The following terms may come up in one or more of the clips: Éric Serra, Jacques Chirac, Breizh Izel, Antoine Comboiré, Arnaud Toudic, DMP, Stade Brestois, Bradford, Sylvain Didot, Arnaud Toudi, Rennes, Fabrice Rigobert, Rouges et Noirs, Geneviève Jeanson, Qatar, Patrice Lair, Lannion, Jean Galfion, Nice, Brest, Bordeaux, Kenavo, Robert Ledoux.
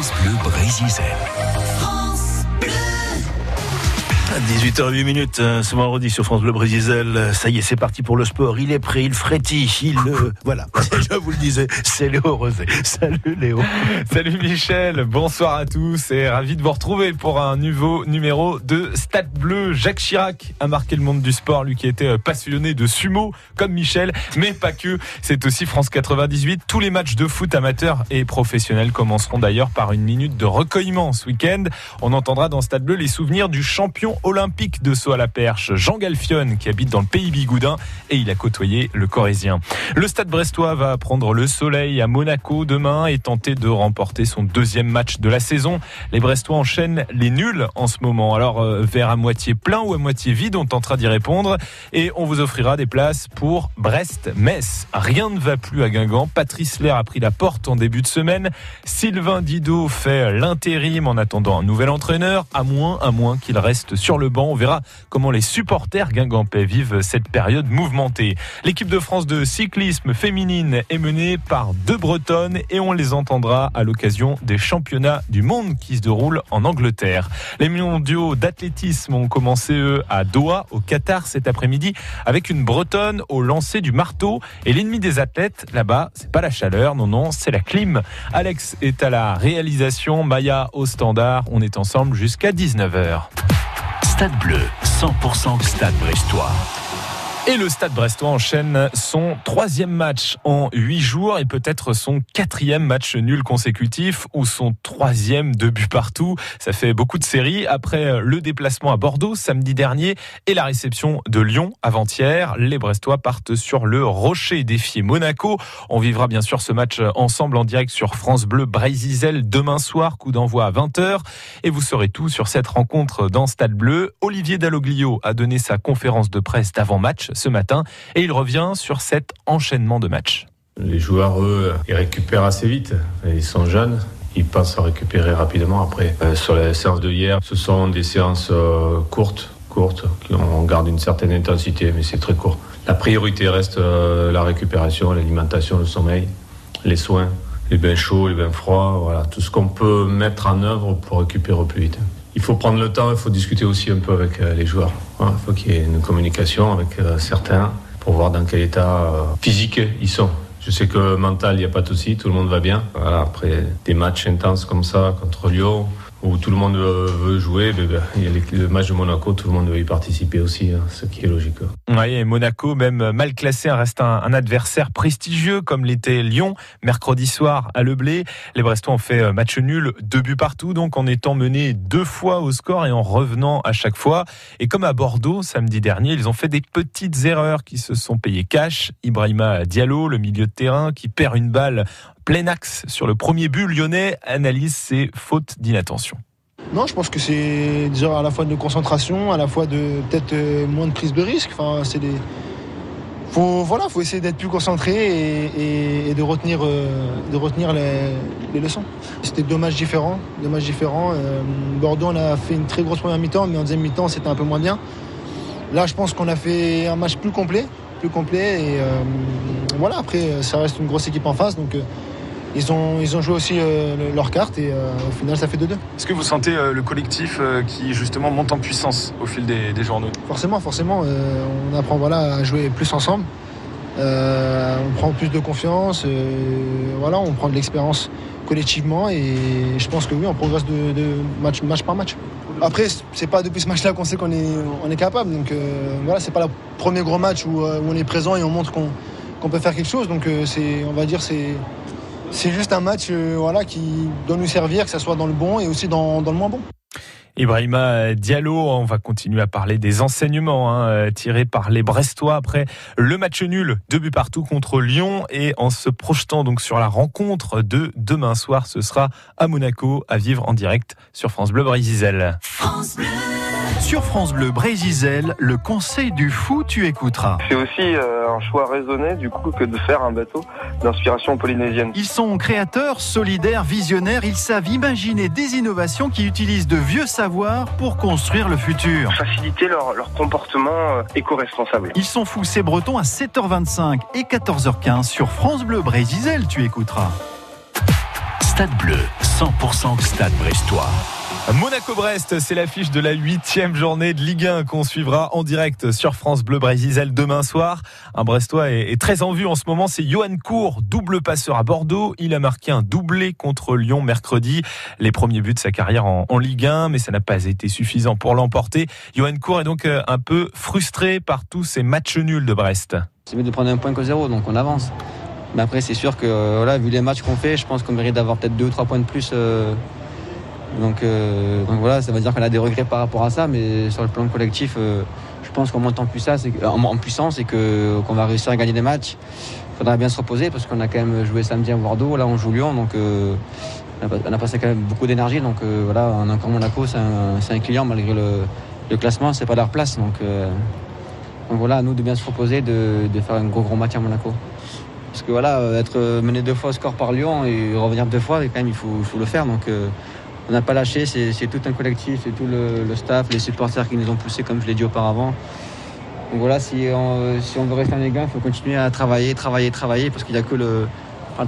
France Bleu Breizh Izel. 18h08 ce vendredi sur France Bleu Breizh Izel. Ça y est, c'est parti pour le sport. Il est prêt, il frétille, Voilà, je vous le disais, c'est Léo Rozé. Salut Léo. Salut Michel, bonsoir à tous et ravi de vous retrouver pour un nouveau numéro de Stade Bleu. Jacques Chirac a marqué le monde du sport, lui qui était passionné de sumo, comme Michel, mais pas que. C'est aussi France 98. Tous les matchs de foot amateurs et professionnels commenceront d'ailleurs par une minute de recueillement ce week-end. On entendra dans Stade Bleu les souvenirs du champion olympique de saut à la perche, Jean Galfion, qui habite dans le pays Bigoudin, et il a côtoyé le Corrézien. Le Stade Brestois va prendre le soleil à Monaco demain et tenter de remporter son deuxième match de la saison. Les Brestois enchaînent les nuls en ce moment. Alors, verre à moitié plein ou à moitié vide, on tentera d'y répondre et on vous offrira des places pour Brest-Metz. Rien ne va plus à Guingamp. Patrice Lair a pris la porte en début de semaine. Sylvain Didot fait l'intérim en attendant un nouvel entraîneur, à moins qu'il reste sur le banc. On verra comment les supporters guingampais vivent cette période mouvementée. L'équipe de France de cyclisme féminine est menée par deux Bretonnes et on les entendra à l'occasion des championnats du monde qui se déroulent en Angleterre. Les mondiaux d'athlétisme ont commencé eux à Doha au Qatar cet après-midi avec une Bretonne au lancer du marteau, et l'ennemi des athlètes là-bas, c'est pas la chaleur, non, c'est la clim. Alex est à la réalisation, Maya au standard. On est ensemble jusqu'à 19h. Stade Bleu, 100% Stade Brestois. Et le Stade Brestois enchaîne son troisième match en 8 jours et peut-être son quatrième match nul consécutif ou son troisième 2 buts partout. Ça fait beaucoup de séries après le déplacement à Bordeaux samedi dernier et la réception de Lyon avant-hier. Les Brestois partent sur le rocher défier Monaco. On vivra bien sûr ce match ensemble en direct sur France Bleu Breizh Izel demain soir, coup d'envoi à 20h. Et vous saurez tout sur cette rencontre dans Stade Bleu. Olivier Dalloglio a donné sa conférence de presse d'avant-match ce matin et il revient sur cet enchaînement de matchs. Les joueurs, eux, ils récupèrent assez vite, ils sont jeunes, ils pensent à récupérer rapidement après. Sur les séances de hier, ce sont des séances courtes, on garde une certaine intensité, mais c'est très court. La priorité reste la récupération, l'alimentation, le sommeil, les soins, les bains chauds, les bains froids, voilà, tout ce qu'on peut mettre en œuvre pour récupérer au plus vite. Il faut prendre le temps, il faut discuter aussi un peu avec les joueurs. Il faut qu'il y ait une communication avec certains pour voir dans quel état physique ils sont. Je sais que mental, il n'y a pas de souci, tout le monde va bien. Voilà, après des matchs intenses comme ça contre Lyon, où tout le monde veut jouer, il y a le match de Monaco, tout le monde veut y participer aussi, ce qui est logique. Oui, et Monaco, même mal classé, reste un adversaire prestigieux, comme l'était Lyon, mercredi soir à Le Blé. Les Brestois ont fait match nul, 2 buts partout, donc en étant menés 2 fois au score et en revenant à chaque fois. Et comme à Bordeaux, samedi dernier, ils ont fait des petites erreurs qui se sont payées cash. Ibrahima Diallo, le milieu de terrain, qui perd une balle plein axe sur le premier but lyonnais, analyse ses fautes d'inattention. Non, je pense que c'est déjà à la fois de concentration, à la fois de peut-être moins de prise de risque. Enfin, c'est des... faut essayer d'être plus concentré et de retenir les leçons. C'était 2 matchs différents. Bordeaux, on a fait une très grosse première mi-temps, mais en deuxième mi-temps, c'était un peu moins bien. Là, je pense qu'on a fait un match plus complet. Et voilà, après, ça reste une grosse équipe en face, donc... Ils ont joué aussi leur carte et au final ça fait 2-2. Est-ce que vous sentez le collectif qui justement monte en puissance au fil des journées ? Forcément. On apprend à jouer plus ensemble. On prend plus de confiance. On prend de l'expérience collectivement et je pense que oui, on progresse de match par match. Après, c'est pas depuis ce match-là qu'on sait qu'on est capable. Donc c'est pas le premier gros match où on est présent et on montre qu'on peut faire quelque chose. Donc c'est juste un match qui doit nous servir, que ce soit dans le bon et aussi dans le moins bon. Ibrahima Diallo, on va continuer à parler des enseignements tirés par les Brestois après le match nul, 2 buts partout contre Lyon, et en se projetant donc sur la rencontre de demain soir, ce sera à Monaco, à vivre en direct sur France Bleu Breizh Izel. Sur France Bleu Breizh Izel, le conseil du fou, tu écouteras. C'est aussi un choix raisonné du coup que de faire un bateau d'inspiration polynésienne. Ils sont créateurs, solidaires, visionnaires, ils savent imaginer des innovations qui utilisent de vieux savoirs pour construire le futur. Faciliter leur comportement éco-responsable. Ils sont fous, ces Bretons, à 7h25 et 14h15 sur France Bleu Breizh Izel, tu écouteras. Stade Bleu, 100% Stade Brestois. Monaco-Brest, c'est l'affiche de la 8e journée de Ligue 1 qu'on suivra en direct sur France Bleu, Breizh Izel demain soir. Un Brestois est très en vue en ce moment, c'est Yohan Cour, double passeur à Bordeaux. Il a marqué un doublé contre Lyon mercredi. Les premiers buts de sa carrière en Ligue 1, mais ça n'a pas été suffisant pour l'emporter. Yohan Cour est donc un peu frustré par tous ces matchs nuls de Brest. C'est mieux de prendre un point que zéro, donc on avance. Mais après, c'est sûr que voilà, vu les matchs qu'on fait, je pense qu'on mérite d'avoir peut-être 2 ou 3 points de plus. Donc voilà, ça veut dire qu'on a des regrets par rapport à ça, mais sur le plan collectif, je pense qu'on monte en puissance et qu'on va réussir à gagner des matchs. Il faudra bien se reposer parce qu'on a quand même joué samedi à Bordeaux, là on joue Lyon, donc on a passé quand même beaucoup d'énergie. Donc voilà, on a encore Monaco, c'est un client malgré le classement, c'est pas leur place. Donc voilà, à nous de bien se reposer, de faire un gros match à Monaco. Parce que voilà, être mené 2 fois au score par Lyon et revenir 2 fois, et quand même il faut le faire. Donc on n'a pas lâché, c'est tout un collectif, c'est tout le staff, les supporters qui nous ont poussés, comme je l'ai dit auparavant. Donc voilà, si on veut rester en Ligue 1, il faut continuer à travailler, parce qu'il n'y a que le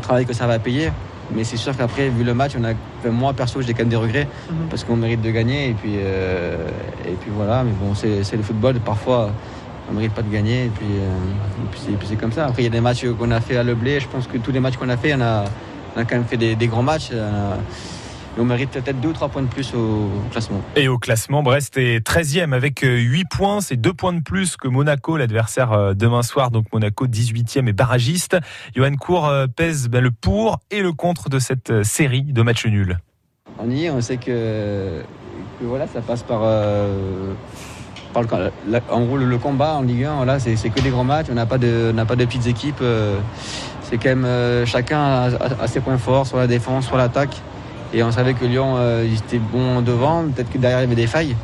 travail que ça va payer. Mais c'est sûr qu'après, vu le match, moi perso, j'ai quand même des regrets, parce qu'on mérite de gagner. Et puis voilà, mais bon, c'est le football, parfois on ne mérite pas de gagner, et puis c'est comme ça. Après, il y a des matchs qu'on a fait à Le Blé, je pense que tous les matchs qu'on a fait, on a quand même fait des grands matchs. On mérite peut-être 2 ou 3 points de plus au classement. Et au classement, Brest est 13e avec 8 points. C'est 2 points de plus que Monaco, l'adversaire demain soir. Donc Monaco 18e et barragiste. Yohan Cour pèse le pour et le contre de cette série de matchs nuls. On sait que voilà, ça passe par en gros, le combat en Ligue 1, voilà, c'est que des grands matchs. On n'a pas de petites équipes. C'est quand même chacun a ses points forts, soit la défense, soit l'attaque. Et on savait que Lyon, ils étaient bons devant, peut-être que derrière il y avait des failles.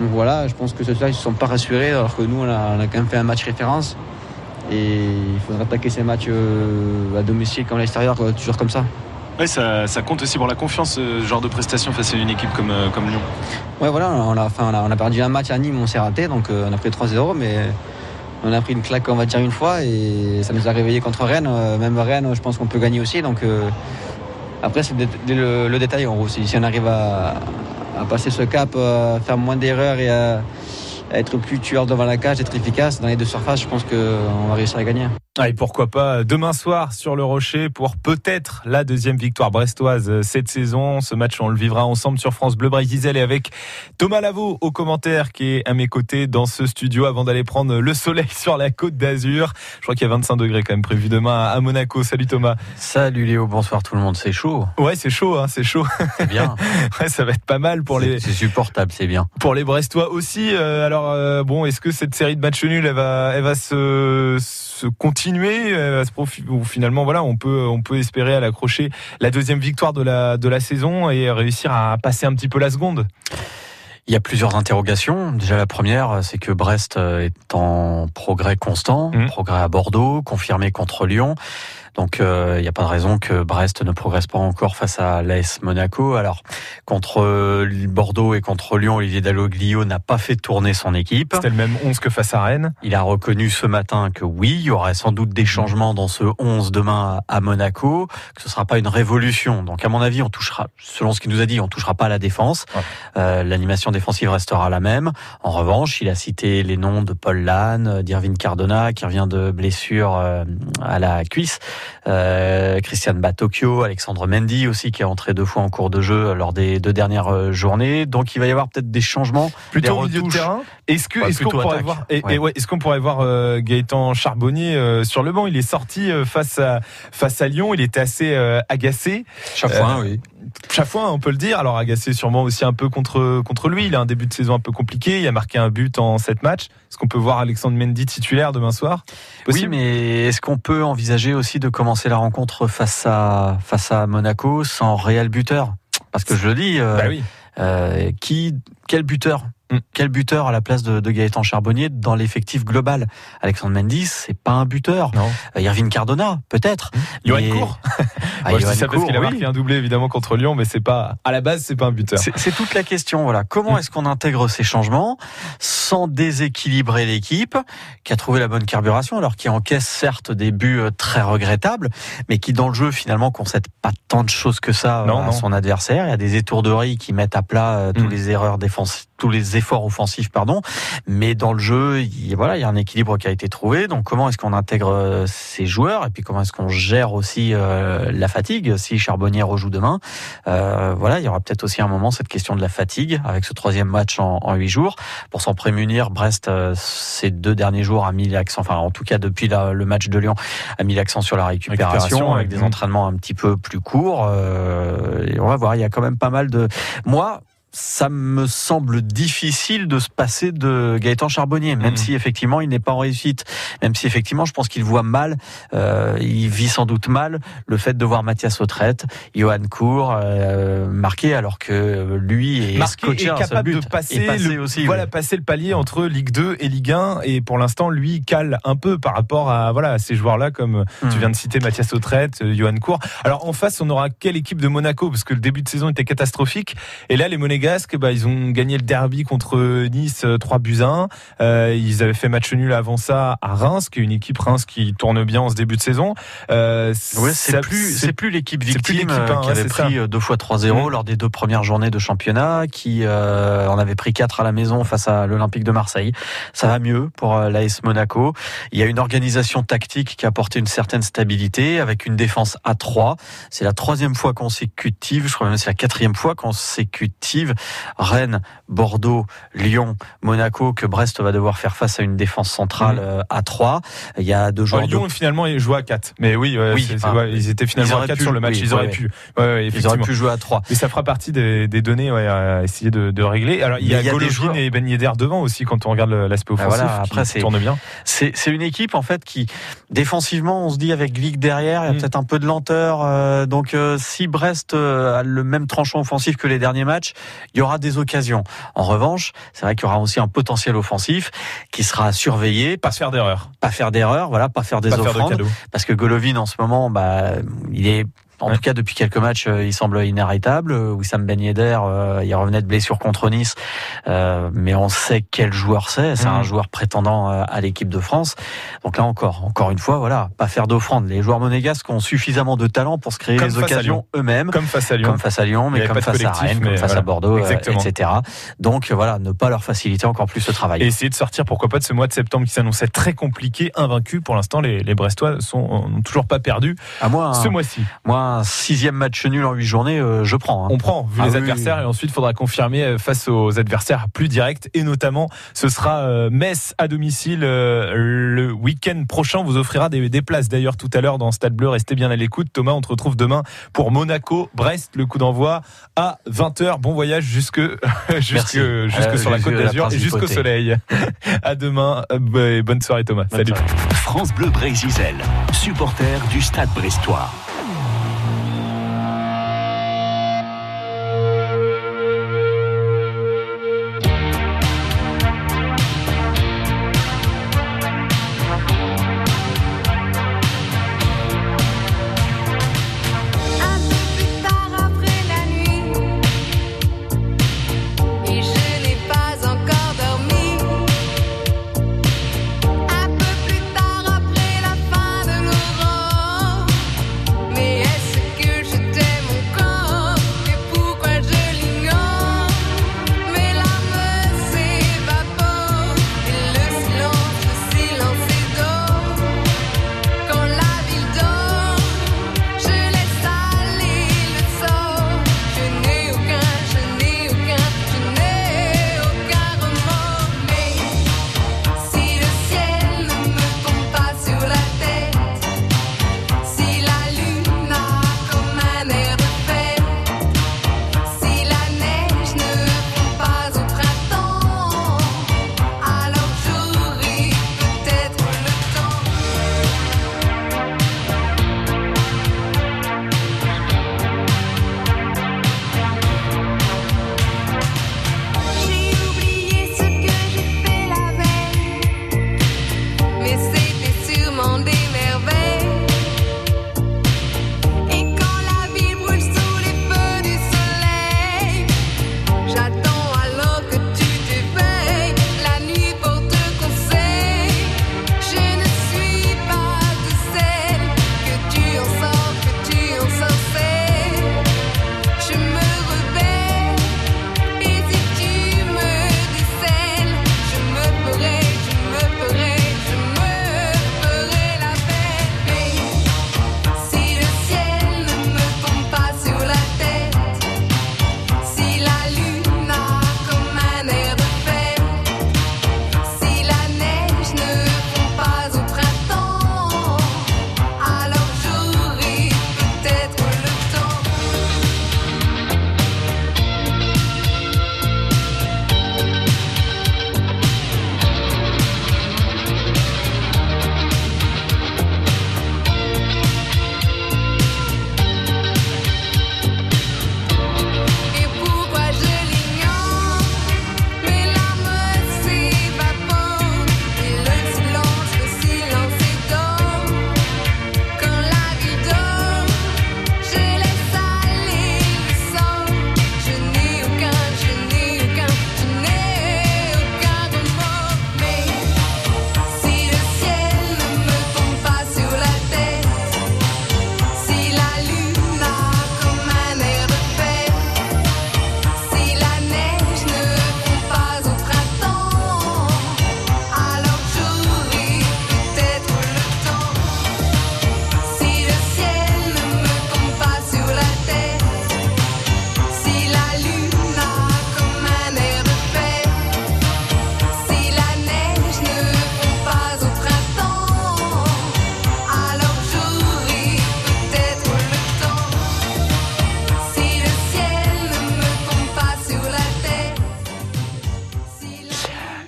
Donc voilà, je pense que ceux-là, ils ne se sont pas rassurés, alors que nous, on a quand même fait un match référence. Et il faudra attaquer ces matchs à domicile comme à l'extérieur, toujours comme ça. Oui, ça compte aussi pour la confiance, ce genre de prestation face à une équipe comme Lyon. Oui, voilà, on a perdu un match à Nîmes, on s'est raté, donc on a pris 3-0, mais on a pris une claque, on va dire, une fois, et ça nous a réveillés contre Rennes. Même Rennes, je pense qu'on peut gagner aussi, donc... Après, c'est le détail en gros. Si on arrive à passer ce cap, à faire moins d'erreurs et à être plus tueur devant la cage, être efficace dans les 2 surfaces, je pense qu'on va réussir à gagner. Ah, et pourquoi pas demain soir sur le Rocher pour peut-être la 2e victoire brestoise cette saison. Ce match, on le vivra ensemble sur France Bleu Breizh Izel et avec Thomas Lavaux au commentaire qui est à mes côtés dans ce studio avant d'aller prendre le soleil sur la Côte d'Azur. Je crois qu'il y a 25 degrés quand même prévu demain à Monaco. Salut Thomas. Salut Léo, bonsoir tout le monde. C'est chaud. Ouais, c'est chaud, hein, c'est chaud. C'est bien. Ouais, ça va être pas mal pour les... C'est supportable, c'est bien. Pour les Brestois aussi. Alors, bon, est-ce que cette série de matchs nuls, elle va se continuer, ou finalement voilà, on peut espérer à l'accrocher la 2e victoire de la saison et réussir à passer un petit peu la seconde? Il y a plusieurs interrogations. Déjà la première, c'est que Brest est en progrès constant, progrès à Bordeaux, confirmé contre Lyon. Donc il n'y a pas de raison que Brest ne progresse pas encore face à l'AS Monaco. Alors contre Bordeaux et contre Lyon, Olivier Dalloglio n'a pas fait tourner son équipe. C'était le même 11 que face à Rennes. Il a reconnu ce matin que oui, il y aurait sans doute des changements dans ce 11 demain à Monaco, que ce ne sera pas une révolution. Donc à mon avis, on touchera, selon ce qu'il nous a dit, on ne touchera pas à la défense. Ouais. L'animation défensive restera la même. En revanche, il a cité les noms de Paul Lannes, d'Irvine Cardona qui revient de blessure à la cuisse, Christian Batocchio, Alexandre Mendy aussi qui est entré 2 fois en cours de jeu lors des 2 dernières journées. Donc il va y avoir peut-être des changements, plutôt au milieu de terrain. Est-ce qu'on pourrait voir Gaëtan Charbonnier sur le banc? Il est sorti face à Lyon, il était assez agacé. Chafouin, oui. Chafouin, on peut le dire. Alors agacé sûrement aussi un peu contre lui. Il a un début de saison un peu compliqué. Il a marqué un but en 7 matchs. Est-ce qu'on peut voir Alexandre Mendy titulaire demain soir? Possible. Oui, mais est-ce qu'on peut envisager aussi de commencer la rencontre face à Monaco sans réel buteur? Parce que je le dis, quel buteur Quel buteur à la place de Gaëtan Charbonnier dans l'effectif global? Alexandre Mendy, c'est pas un buteur. Non. Irvine Cardona, peut-être. Yohan Cour. Moi, je dis ça parce qu'il a marqué un doublé évidemment contre Lyon, mais c'est pas, à la base, c'est pas un buteur. C'est toute la question. Voilà, comment est-ce qu'on intègre ces changements sans déséquilibrer l'équipe qui a trouvé la bonne carburation, alors qui encaisse certes des buts très regrettables, mais qui dans le jeu finalement concède pas tant de choses que ça à son adversaire. Il y a des étourderies qui mettent à plat tous les erreurs défensives, tous les efforts offensifs, mais dans le jeu, il y a un équilibre qui a été trouvé. Donc comment est-ce qu'on intègre ces joueurs et puis comment est-ce qu'on gère aussi la fatigue si Charbonnier rejoue demain? Il y aura peut-être aussi un moment cette question de la fatigue avec ce troisième match en 8 jours. Pour s'en prémunir, Brest ces 2 derniers jours a mis l'accent, enfin en tout cas depuis le match de Lyon, a mis l'accent sur la récupération avec des entraînements un petit peu plus courts. Et on va voir, il y a quand même pas mal de... Moi, ça me semble difficile de se passer de Gaëtan Charbonnier, même si effectivement il n'est pas en réussite, même si effectivement je pense qu'il voit mal, il vit sans doute mal le fait de voir Mathias Autret, Yohan Cour marquer, alors que lui est coaché à ce but, passer le palier entre Ligue 2 et Ligue 1, et pour l'instant lui cale un peu par rapport à à ces joueurs-là comme tu viens de citer Mathias Autret, Yohan Cour. Alors en face on aura quelle équipe de Monaco, parce que le début de saison était catastrophique et là les Monégasques ils ont gagné le derby contre Nice 3-1. Ils avaient fait match nul avant ça à Reims, qui est une équipe Reims qui tourne bien en ce début de saison. C'est plus l'équipe victime qui avait pris 2 fois 3-0 lors des 2 premières journées de championnat, qui en avait pris 4 à la maison face à l'Olympique de Marseille. Ça va mieux pour l'AS Monaco. Il y a une organisation tactique qui a apporté une certaine stabilité avec une défense à 3. C'est la 3e fois consécutive, je crois même que c'est la 4e fois consécutive, Rennes, Bordeaux, Lyon, Monaco, que Brest va devoir faire face à une défense centrale à 3. Il y a 2 joueurs. Lyon finalement ils jouent à 4. Mais ils étaient finalement à 4 sur le match. Ils auraient pu. Ouais, ils auraient pu jouer à 3. Et ça fera partie des données à essayer de régler. Alors il y a Golovin et Ben Yedder devant aussi quand on regarde l'aspect offensif. Après, tourne bien. C'est une équipe en fait qui défensivement on se dit avec Vic derrière il y a peut-être un peu de lenteur. Donc si Brest a le même tranchant offensif que les derniers matchs, il y aura des occasions. En revanche, c'est vrai qu'il y aura aussi un potentiel offensif qui sera surveillé. Pas faire d'erreur, pas faire des offrandes. Parce que Golovin, en ce moment, il est... En tout cas, depuis quelques matchs, il semble inarrêtable. Wissam Ben Yedder, il revenait de blessure contre Nice, mais on sait quel joueur c'est. C'est un joueur prétendant à l'équipe de France. Donc là encore une fois, pas faire d'offrande. Les joueurs monégasques ont suffisamment de talent pour se créer les occasions eux-mêmes. Comme face à Lyon, mais comme face à Rennes, comme face à Bordeaux, etc. Donc ne pas leur faciliter encore plus ce travail. Et essayer de sortir, pourquoi pas, de ce mois de septembre qui s'annonçait très compliqué, invaincu. Pour l'instant, les Brestois n'ont toujours pas perdu. Ce mois-ci. 6e match nul en 8 journées, je prends. On prend, vu les adversaires, et ensuite il faudra confirmer face aux adversaires plus directs, et notamment ce sera Metz à domicile le week-end prochain. On vous offrira des places d'ailleurs tout à l'heure dans Stade Bleu, restez bien à l'écoute. Thomas, on te retrouve demain pour Monaco-Brest, le coup d'envoi à 20h. Bon voyage jusque sur la Côte d'Azur et jusqu'au soleil. À demain, et bonne soirée Thomas. Salut. France Bleu Breizh Izel, supporter du Stade Brestois.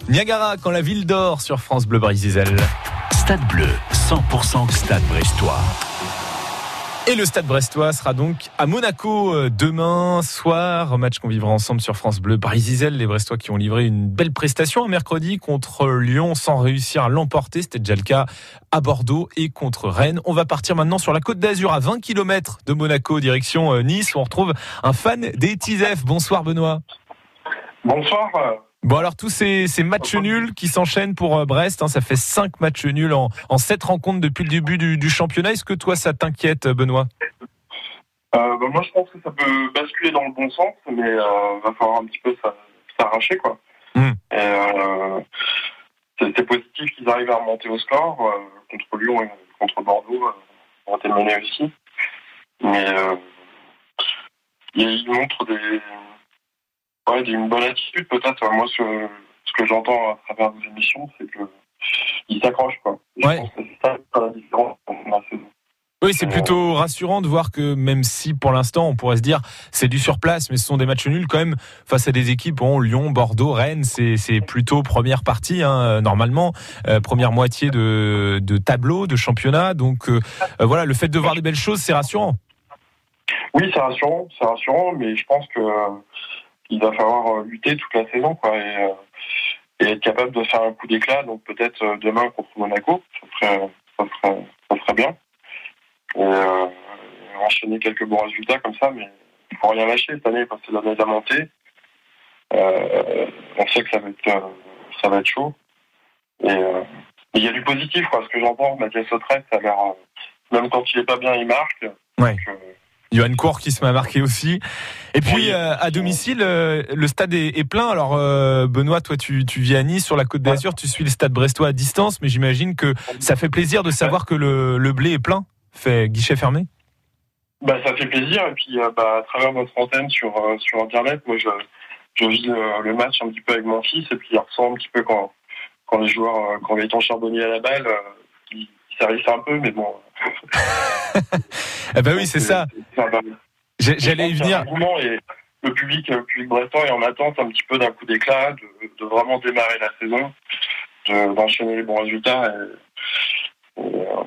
Niagara quand la ville dort sur France Bleu Breizh Izel. Stade Bleu, 100% Stade Brestois. Et le Stade Brestois sera donc à Monaco demain soir, match qu'on vivra ensemble sur France Bleu. Breizh Izel, les Brestois qui ont livré une belle prestation un mercredi contre Lyon sans réussir à l'emporter. C'était déjà le cas à Bordeaux et contre Rennes. On va partir maintenant sur la Côte d'Azur, à 20 km de Monaco, direction Nice, où on retrouve un fan des Tisef. Bonsoir Benoît. Bonsoir. Bon alors tous ces matchs nuls qui s'enchaînent pour Brest, hein, ça fait 5 matchs nuls en 7 rencontres depuis le début du championnat. Est-ce que toi ça t'inquiète Benoît ? Moi je pense que ça peut basculer dans le bon sens, mais va falloir un petit peu s'arracher quoi. C'est positif qu'ils arrivent à remonter au score contre Lyon et contre Bordeaux, on a été mené aussi. Mais ils montrent des... Ouais, d'une bonne attitude peut-être. Moi, ce que j'entends à travers vos émissions, c'est qu'ils s'accrochent, quoi. Je pense que c'est ça la différence entre la saison. Oui, c'est plutôt rassurant de voir que même si pour l'instant on pourrait se dire c'est du surplace, mais ce sont des matchs nuls quand même face à des équipes bon, Lyon, Bordeaux, Rennes, c'est plutôt première partie hein, normalement, première moitié de tableau, de championnat. Donc voilà, le fait de voir des belles choses, c'est rassurant. Oui, c'est rassurant, mais je pense que il va falloir lutter toute la saison quoi, et être capable de faire un coup d'éclat. Donc peut-être demain contre Monaco, ça serait bien. Et enchaîner quelques bons résultats comme ça, mais il ne faut rien lâcher cette année parce que c'est l'année de la montée. On sait que ça va être chaud. Et il y a du positif, quoi. Ce que j'entends, Mathias Autret, ça a l'air, même quand il n'est pas bien, il marque. Ouais. Donc, Yohan Cour qui se m'a marqué aussi. Et puis à domicile, le stade est plein. Alors Benoît, toi tu vis à Nice sur la Côte d'Azur, tu suis le Stade Brestois à distance, mais j'imagine que ça fait plaisir de savoir que le blé est plein, fait guichet fermé. Bah ça fait plaisir et puis à travers votre antenne sur internet, moi je vis le match un petit peu avec mon fils et puis il ressent un petit peu quand les joueurs quand Gaëtan Charbonnier à la balle, ça risque un peu mais bon. Ah bah oui, c'est ça. J'allais y venir. Et le public breton est en attente un petit peu d'un coup d'éclat, de vraiment démarrer la saison, d'enchaîner les bons résultats. Et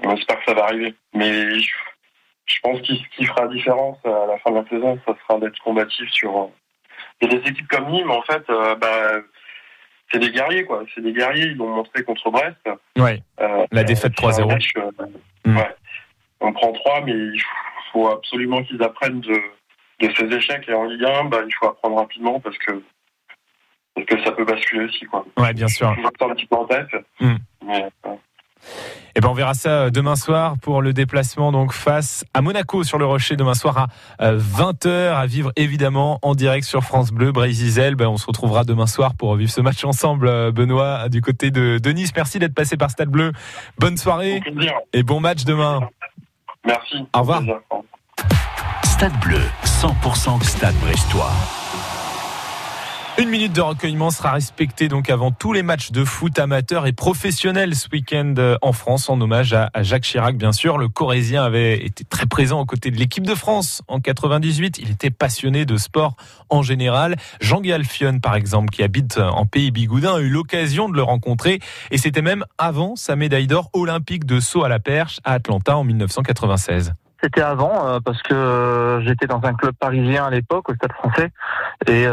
on espère que ça va arriver. Mais je pense que ce qui fera la différence à la fin de la saison, ça sera d'être combatif sur. Et des équipes comme Nîmes, en fait, c'est des guerriers, quoi. C'est des guerriers. Ils l'ont montré contre Brest. Ouais. La défaite 3-0. Match, ouais. On prend 3, mais il faut absolument qu'ils apprennent de ces échecs. Et en Ligue 1, il faut apprendre rapidement parce que ça peut basculer aussi, quoi. Ouais, bien sûr. Il faut avoir un petit peu en tête. Mais, Et on verra ça demain soir pour le déplacement donc face à Monaco sur le Rocher demain soir à 20h à vivre évidemment en direct sur France Bleu Breizh Izel. On se retrouvera demain soir pour vivre ce match ensemble Benoît du côté de Nice. Merci d'être passé par Stade Bleu. Bonne soirée et bon match demain. Merci. Au revoir. Stade Bleu, 100% Stade Brestois. Une minute de recueillement sera respectée donc avant tous les matchs de foot amateurs et professionnels ce week-end en France, en hommage à Jacques Chirac, bien sûr. Le Corrézien avait été très présent aux côtés de l'équipe de France en 98. Il était passionné de sport en général. Jean Galfion, par exemple, qui habite en Pays Bigoudin, a eu l'occasion de le rencontrer. Et c'était même avant sa médaille d'or olympique de saut à la perche à Atlanta en 1996. C'était avant parce que j'étais dans un club parisien à l'époque au Stade Français et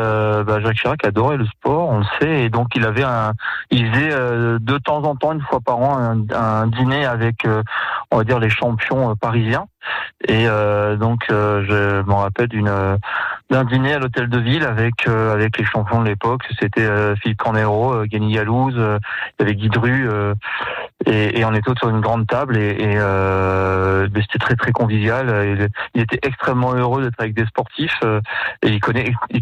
Jacques Chirac adorait le sport, on le sait, et donc il faisait de temps en temps, une fois par an, un dîner avec on va dire les champions parisiens. Et je m'en rappelle d'un dîner à l'hôtel de ville avec les champions de l'époque. C'était Philippe Canero, Guény Galouz, il y avait Guy Dru, et on était autour d'une grande table et c'était très très convivial. Il était extrêmement heureux d'être avec des sportifs et il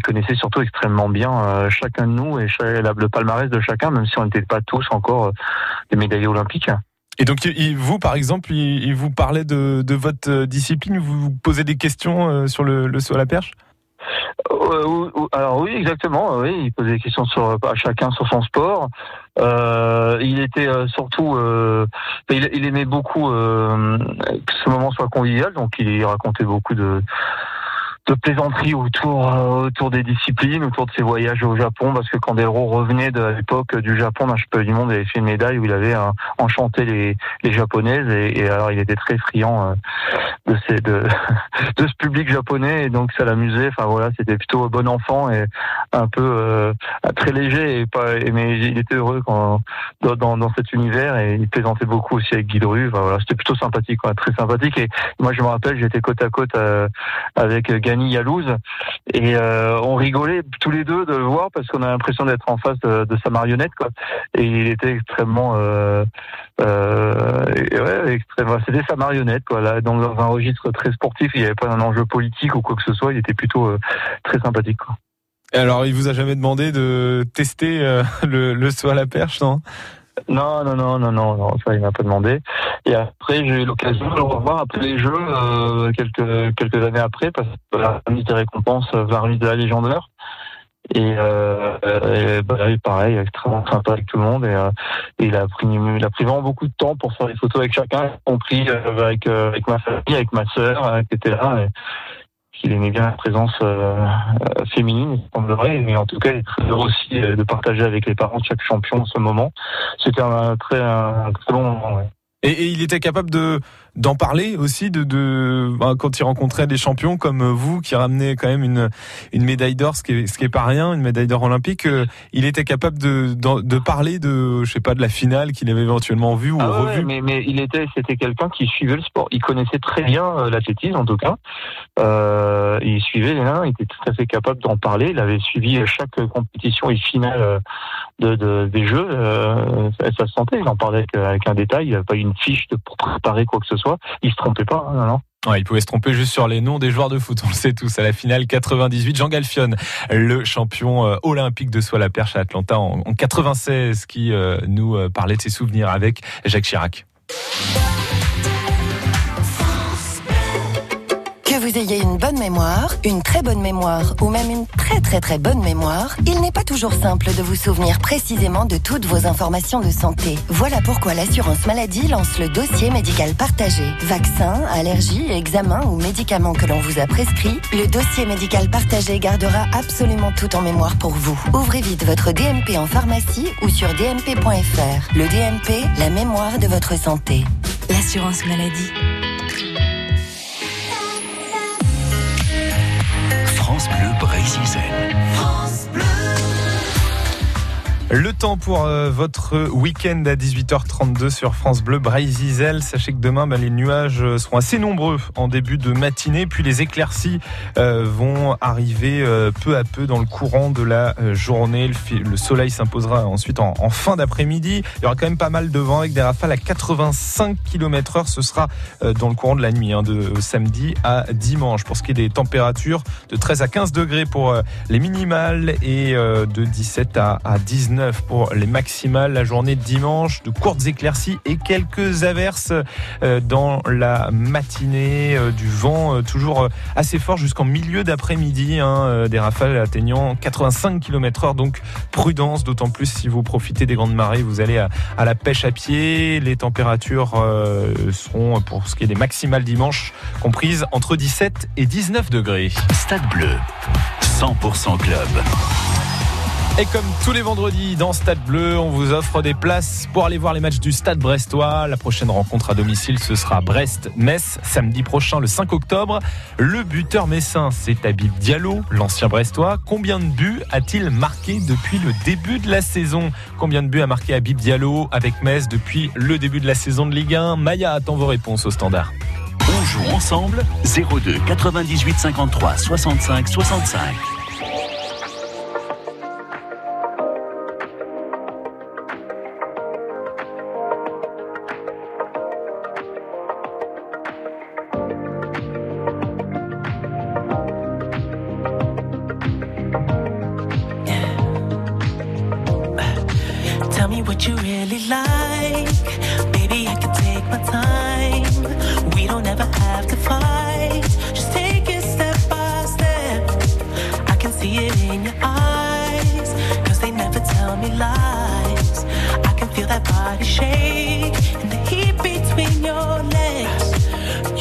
connaissait surtout extrêmement bien chacun de nous et le palmarès de chacun, même si on n'était pas tous encore des médaillés olympiques. Et donc vous, par exemple, il vous parlait de votre discipline, vous posez des questions sur le saut à la perche ? Alors oui, exactement. Oui, il posait des questions à chacun sur son sport. Il était surtout, il aimait beaucoup que ce moment soit convivial, donc il racontait beaucoup de de plaisanterie autour des disciplines, autour de ses voyages au Japon, parce que Candeloro revenait à l'époque du Japon d'un championnat du monde et avait fait une médaille où il avait enchanté les japonaises et alors il était très friand de ce public japonais et donc ça l'amusait. Enfin voilà, c'était plutôt un bon enfant et un peu très léger mais il était heureux dans cet univers et il plaisantait beaucoup aussi avec Guy Drue. Enfin, voilà, c'était plutôt sympathique, quoi, très sympathique. Et moi je me rappelle, j'étais côte à côte avec Gany Yalouz et on rigolait tous les deux de le voir parce qu'on a l'impression d'être en face de sa marionnette, quoi. Et il était extrêmement c'était sa marionnette, quoi, là, donc dans un registre très sportif. Il n'y avait pas un enjeu politique ou quoi que ce soit, il était plutôt très sympathique, quoi. Et alors il vous a jamais demandé de tester le saut à la perche, non? Non, ça il m'a pas demandé. Et après j'ai eu l'occasion de le revoir après les Jeux quelques années après, parce que la remise des récompenses va remise de la Légion d'honneur. Et pareil, extrêmement sympa avec tout le monde et il a pris vraiment beaucoup de temps pour faire des photos avec chacun, y compris avec ma famille, avec ma sœur qui était là. Il aimait bien la présence féminine, il semblerait, mais en tout cas, il est très heureux aussi de partager avec les parents de chaque champion ce moment. C'était un très bon moment. Ouais. Et il était capable d'en parler aussi, quand il rencontrait des champions comme vous, qui ramenaient quand même une médaille d'or, ce qui est pas rien, une médaille d'or olympique. Il était capable de parler de la finale qu'il avait éventuellement vue ou revue. Mais c'était quelqu'un qui suivait le sport. Il connaissait très bien l'athlétisme, en tout cas. Il suivait les uns, il était tout à fait capable d'en parler. Il avait suivi chaque compétition et finale des Jeux. Ça se sentait, il en parlait avec un détail. Il n'avait pas eu une fiche pour préparer quoi que ce soit. Il se trompait pas, non. Ouais, il pouvait se tromper juste sur les noms des joueurs de foot, on le sait tous. À la finale 98, Jean Galfion, le champion olympique de saut à la perche à Atlanta en 96, qui nous parlait de ses souvenirs avec Jacques Chirac. Que vous ayez une bonne mémoire, une très bonne mémoire ou même une très très très bonne mémoire, il n'est pas toujours simple de vous souvenir précisément de toutes vos informations de santé. Voilà pourquoi l'assurance maladie lance le dossier médical partagé. Vaccins, allergies, examens ou médicaments que l'on vous a prescrits, le dossier médical partagé gardera absolument tout en mémoire pour vous. Ouvrez vite votre DMP en pharmacie ou sur dmp.fr. Le DMP, la mémoire de votre santé. L'assurance maladie. France Bleu, Breizh Izel. France Bleu. Le temps pour votre week-end à 18h32 sur France Bleu, Breizh Izel. Sachez que demain, les nuages seront assez nombreux en début de matinée, puis les éclaircies vont arriver peu à peu dans le courant de la journée. Le soleil s'imposera ensuite en fin d'après-midi. Il y aura quand même pas mal de vent avec des rafales à 85 km/h. Ce sera dans le courant de la nuit, de samedi à dimanche. Pour ce qui est des températures, de 13 à 15 degrés pour les minimales et de 17 à 19 pour les maximales. La journée de dimanche, de courtes éclaircies et quelques averses dans la matinée, du vent toujours assez fort jusqu'en milieu d'après-midi, des rafales atteignant 85 km/h, donc prudence, d'autant plus si vous profitez des grandes marées, vous allez à la pêche à pied. Les températures seront, pour ce qui est des maximales dimanche, comprises entre 17 et 19 degrés. Stade Bleu, 100% club. Et comme tous les vendredis dans Stade Bleu, on vous offre des places pour aller voir les matchs du Stade Brestois. La prochaine rencontre à domicile, ce sera Brest-Metz, samedi prochain, le 5 octobre. Le buteur messin, c'est Habib Diallo, l'ancien Brestois. Combien de buts a-t-il marqué depuis le début de la saison ? Combien de buts a marqué Habib Diallo avec Metz depuis le début de la saison de Ligue 1 ? Maya attend vos réponses au standard. On joue ensemble, 02 98 53 65 65. Between your legs,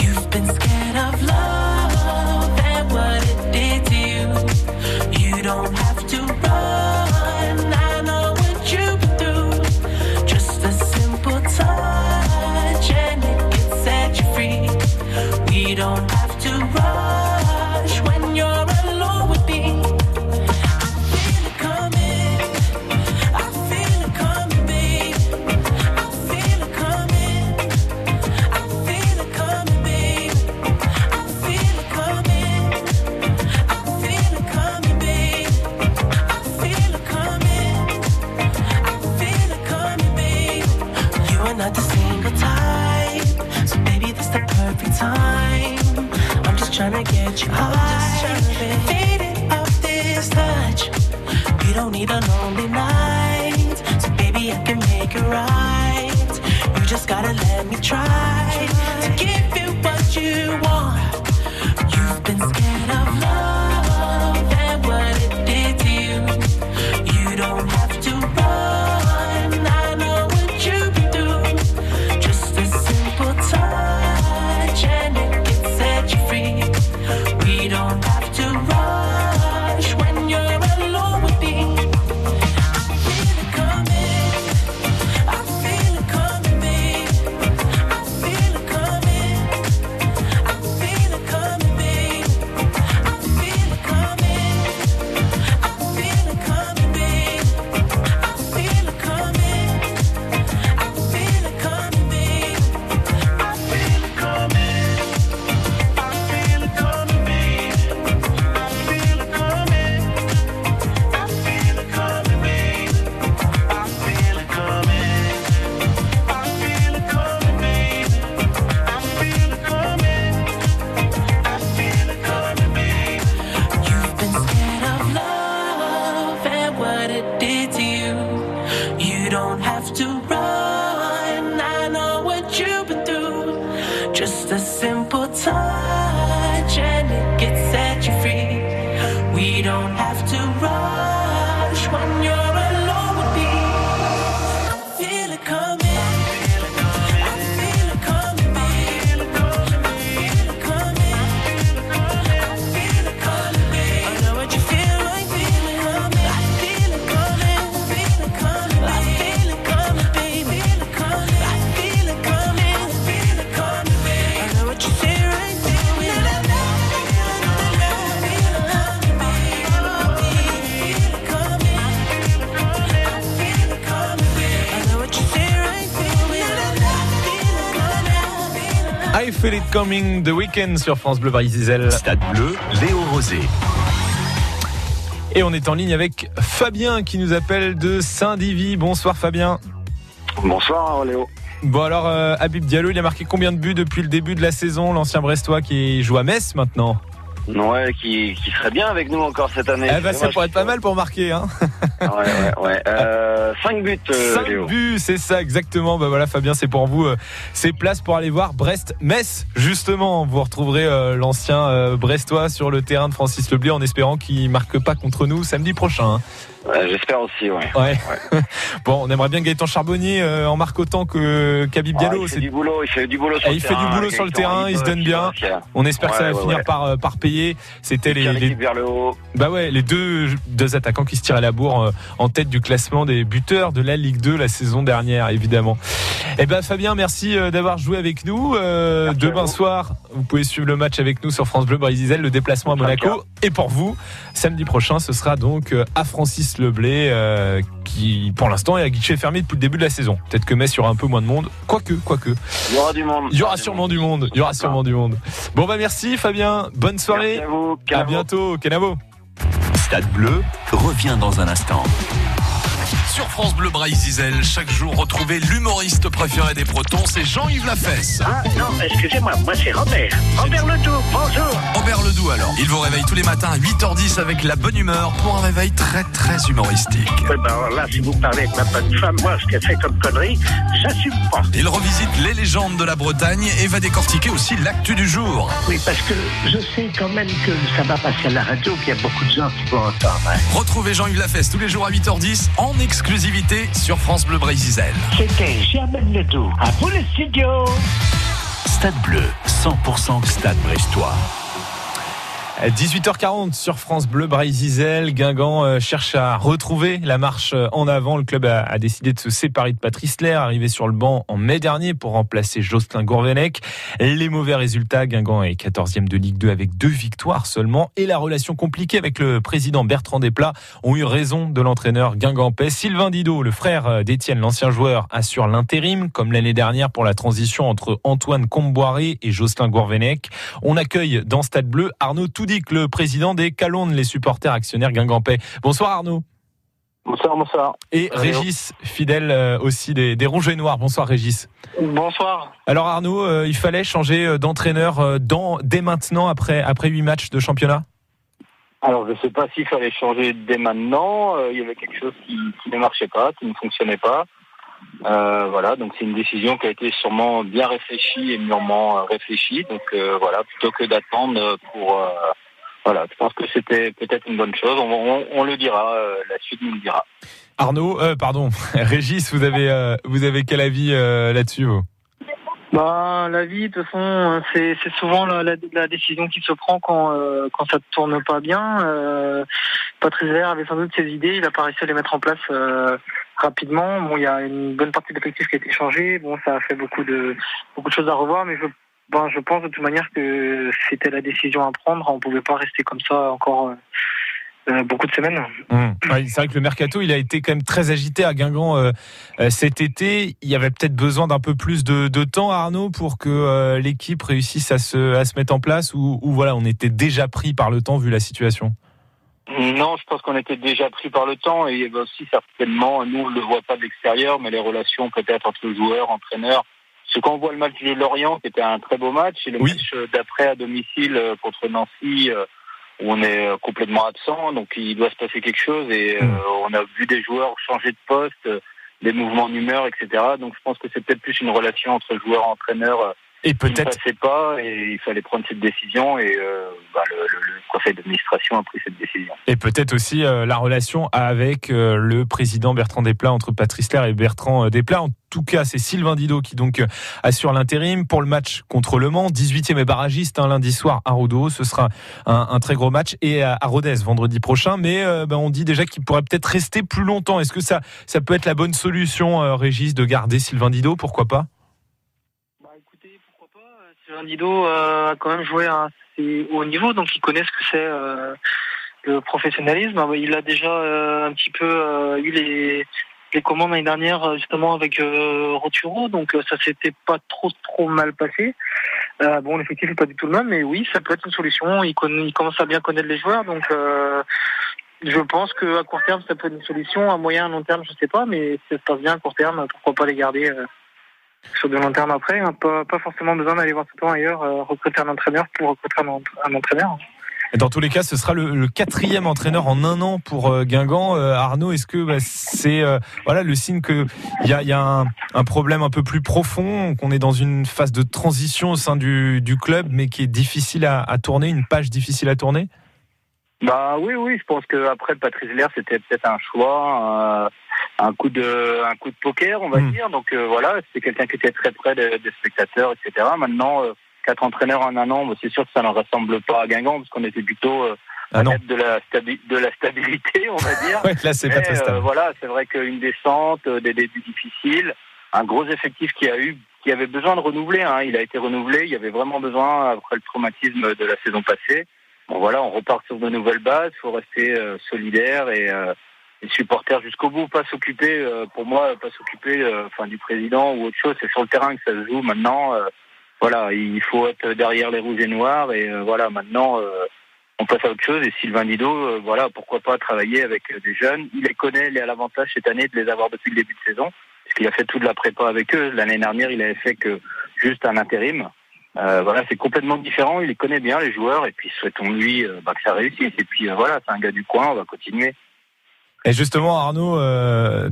you've been scared of love and what it don't need a lonely night, so baby I can make it right. You just gotta let me try to give you what you want. You've been scared of love and what it did to you. You don't have to run, I know what you've been through. Just a simple touch and it can set you free. We don't have to rush when you're alone with me. I feel it coming, I feel it coming, babe. I feel it coming, I feel it coming, babe. I feel it coming, I feel it coming, babe. I feel it coming, I feel it coming, babe. I feel it coming, I feel it coming, babe. I feel it coming, I feel it coming, babe. I feel it coming, I feel it coming, babe. I feel it coming, I feel it coming, babe. You've been scared of love and what it did to you. You don't have to run, I know what you've been through. Just a simple touch and it can set you free. We don't have to rush when you're alone with me. I feel it coming, I feel it coming, babe. I feel it coming, I feel it coming, babe. I know what you feel like feeling coming. I feel it coming, I feel it coming, I feel it coming, babe. I feel it coming, I feel it coming, I feel it coming, babe. I know what you feel right feeling. I feel it coming, babe. I feel it coming, I feel it coming, babe. I know what you feel right feeling. I feel it coming, I feel it coming. I Feel It Coming, The Weekend sur France Bleu, Breizh Izel. Stade Bleu, Léo Rozé. Et on est en ligne avec Fabien qui nous appelle de Saint-Divy. Bonsoir Fabien. Bonsoir Léo. Bon alors, Habib Diallo, il a marqué combien de buts depuis le début de la saison, l'ancien Brestois qui joue à Metz maintenant? Ouais, qui serait bien avec nous encore cette année. Eh ben, ça pourrait être pas mal pour marquer, hein. Ouais. 5 buts, 5 Léo. Buts, c'est ça exactement. Bah voilà Fabien, c'est pour vous ces places pour aller voir Brest-Metz. Justement, vous retrouverez l'ancien Brestois sur le terrain de Francis Le Blé en espérant qu'il marque pas contre nous samedi prochain. Hein. J'espère aussi, ouais. Bon, on aimerait bien que Gaëtan Charbonnier en marque autant que Habib Diallo. Il fait du boulot, sur le terrain. Il fait du boulot sur le terrain, il se donne bien. On espère que ça va finir par payer. C'était les vers le haut. Bah ouais, les deux attaquants qui se tiraient la bourre en tête du classement des buteurs de la Ligue 2 la saison dernière, évidemment. Eh ben Fabien, merci d'avoir joué avec nous. Demain soir, vous pouvez suivre le match avec nous sur France Bleu Breizh Izel, le déplacement à Monaco. Et pour vous, samedi prochain, ce sera donc à Francis Le Blé qui pour l'instant est à guichet fermé depuis le début de la saison. Peut-être que Metz aura un peu moins de monde. Quoique. Il y aura du monde. Il y aura sûrement du monde. Bon bah merci Fabien, bonne soirée. Merci à vous. À bientôt, Kenavo. Stade Bleu revient dans un instant. Sur France Bleu Breizh Izel, chaque jour retrouvez l'humoriste préféré des Bretons, c'est Jean-Yves Lafesse. Ah non, excusez-moi, moi c'est Robert. Robert Ledoux, bonjour. Robert Ledoux alors. Il vous réveille tous les matins à 8h10 avec la bonne humeur pour un réveil très très humoristique. Oui, ben alors là, si vous parlez avec ma bonne femme, moi ce qu'elle fait comme connerie, j'assume pas. Il revisite les légendes de la Bretagne et va décortiquer aussi l'actu du jour. Oui, parce que je sais quand même que ça va passer à la radio, qu'il y a beaucoup de gens qui vont entendre. Hein. Retrouvez Jean-Yves Lafesse tous les jours à 8h10 en exclusivité sur France Bleu Breizh Izel. C'était Germaine Ledoux. À vous le studio. Stade Bleu, 100% Stade Brestois. 18h40 sur France Bleu Breizh Izel. Guingamp cherche à retrouver la marche en avant. Le club a décidé de se séparer de Patrice Lair, arrivé sur le banc en mai dernier pour remplacer Jocelyn Gourvenec. Les mauvais résultats, Guingamp est 14e de Ligue 2 avec 2 victoires seulement, et la relation compliquée avec le président Bertrand Desplat ont eu raison de l'entraîneur guingampais. Sylvain Didot, le frère d'Étienne, l'ancien joueur, assure l'intérim comme l'année dernière pour la transition entre Antoine Comboiré et Jocelyn Gourvenec. On accueille dans Stade Bleu Arnaud Toudi, le président des Calonnes, les supporters actionnaires guingampais. Bonsoir Arnaud. Bonsoir. Et Régis, fidèle aussi des Rouges et Noirs. Bonsoir Régis. Bonsoir. Alors Arnaud, il fallait changer d'entraîneur dès maintenant après 8 matchs de championnat ? Alors, je ne sais pas s'il fallait changer dès maintenant. Il y avait quelque chose qui ne marchait pas, qui ne fonctionnait pas. Voilà, donc c'est une décision qui a été sûrement bien réfléchie et mûrement réfléchie. Donc voilà, plutôt que d'attendre pour... voilà, je pense que c'était peut-être une bonne chose. On le dira, la suite nous le dira. Arnaud, Régis, vous avez quel avis là-dessus, vous ? Bah, l'avis, de toute façon, c'est souvent la décision qui se prend quand ça ne tourne pas bien. Patrice Lair avait sans doute ses idées, il a pas réussi à les mettre en place rapidement. Bon, il y a une bonne partie de l'effectif qui a été changée. Bon, ça a fait beaucoup de choses à revoir, mais je pense de toute manière que c'était la décision à prendre. On ne pouvait pas rester comme ça encore beaucoup de semaines. C'est vrai que le mercato, il a été quand même très agité à Guingamp cet été. Il y avait peut-être besoin d'un peu plus de temps, Arnaud, pour que l'équipe réussisse à se mettre en place, ou voilà, on était déjà pris par le temps vu la situation? Non, je pense qu'on était déjà pris par le temps, et aussi certainement, nous on ne le voit pas de l'extérieur, mais les relations peut-être entre joueurs, entraîneurs. Parce que quand on voit le match de Lorient, qui était un très beau match, et le match d'après à domicile contre Nancy, où on est complètement absent, donc il doit se passer quelque chose, et on a vu des joueurs changer de poste, des mouvements d'humeur, etc. Donc je pense que c'est peut-être plus une relation entre joueurs et entraîneurs et peut-être... qui ne passait pas, et il fallait prendre cette décision, et le conseil d'administration a pris cette décision. Et peut-être aussi la relation avec le président Bertrand Desplat, entre Patrice Lair et Bertrand Desplat. En tout cas, c'est Sylvain Didot qui donc assure l'intérim pour le match contre Le Mans, 18e et barragiste lundi soir à Rodez. Ce sera un très gros match, et à Rodez vendredi prochain. Mais on dit déjà qu'il pourrait peut-être rester plus longtemps. Est-ce que ça peut être la bonne solution, Régis, de garder Sylvain Didot? Pourquoi pas? Bah, écoutez, pourquoi pas. Sylvain Didot a quand même joué à un assez haut niveau, donc il connaît ce que c'est le professionnalisme. Il a déjà un petit peu eu les commandes l'année dernière justement avec Roturo, donc ça s'était pas trop mal passé. Bon, l'effectif n'est pas du tout le même, mais oui, ça peut être une solution. Il commence à bien connaître les joueurs, donc je pense qu'à court terme ça peut être une solution. À moyen, long terme, je sais pas, mais si ça se passe bien à court terme, pourquoi pas les garder sur de long terme après, hein. Pas forcément besoin d'aller voir tout le temps ailleurs, recruter un entraîneur pour recruter un entraîneur. Dans tous les cas, ce sera le 4e entraîneur en un an pour Guingamp. Arnaud, est-ce que c'est le signe qu'il y a un problème un peu plus profond, qu'on est dans une phase de transition au sein du club, mais qui est difficile à tourner, une page difficile à tourner? Bah oui, je pense qu'après Patrice Lair, c'était peut-être un choix, un coup de poker, on va dire. Donc c'est quelqu'un qui était très près des spectateurs, etc. Maintenant... 4 entraîneurs en un an, c'est sûr que ça ne ressemble pas à Guingamp, parce qu'on était plutôt de la stabilité, on va dire. Là, c'est pas très stable. C'est vrai qu'une descente, des débuts difficiles, un gros effectif qui avait besoin de renouveler. Hein. Il a été renouvelé, il y avait vraiment besoin après le traumatisme de la saison passée. Bon, on repart sur de nouvelles bases, il faut rester solidaire et supporter jusqu'au bout, pas s'occuper, du président ou autre chose. C'est sur le terrain que ça se joue maintenant. Il faut être derrière les rouges et noirs, et maintenant on passe à autre chose. Et Sylvain Didot, pourquoi pas travailler avec des jeunes. Il les connaît, il a l'avantage cette année de les avoir depuis le début de saison, parce qu'il a fait toute la prépa avec eux. L'année dernière, il avait fait que juste un intérim. C'est complètement différent. Il les connaît bien, les joueurs, et puis souhaitons-lui que ça réussisse. Et puis c'est un gars du coin, on va continuer. Et justement, Arnaud,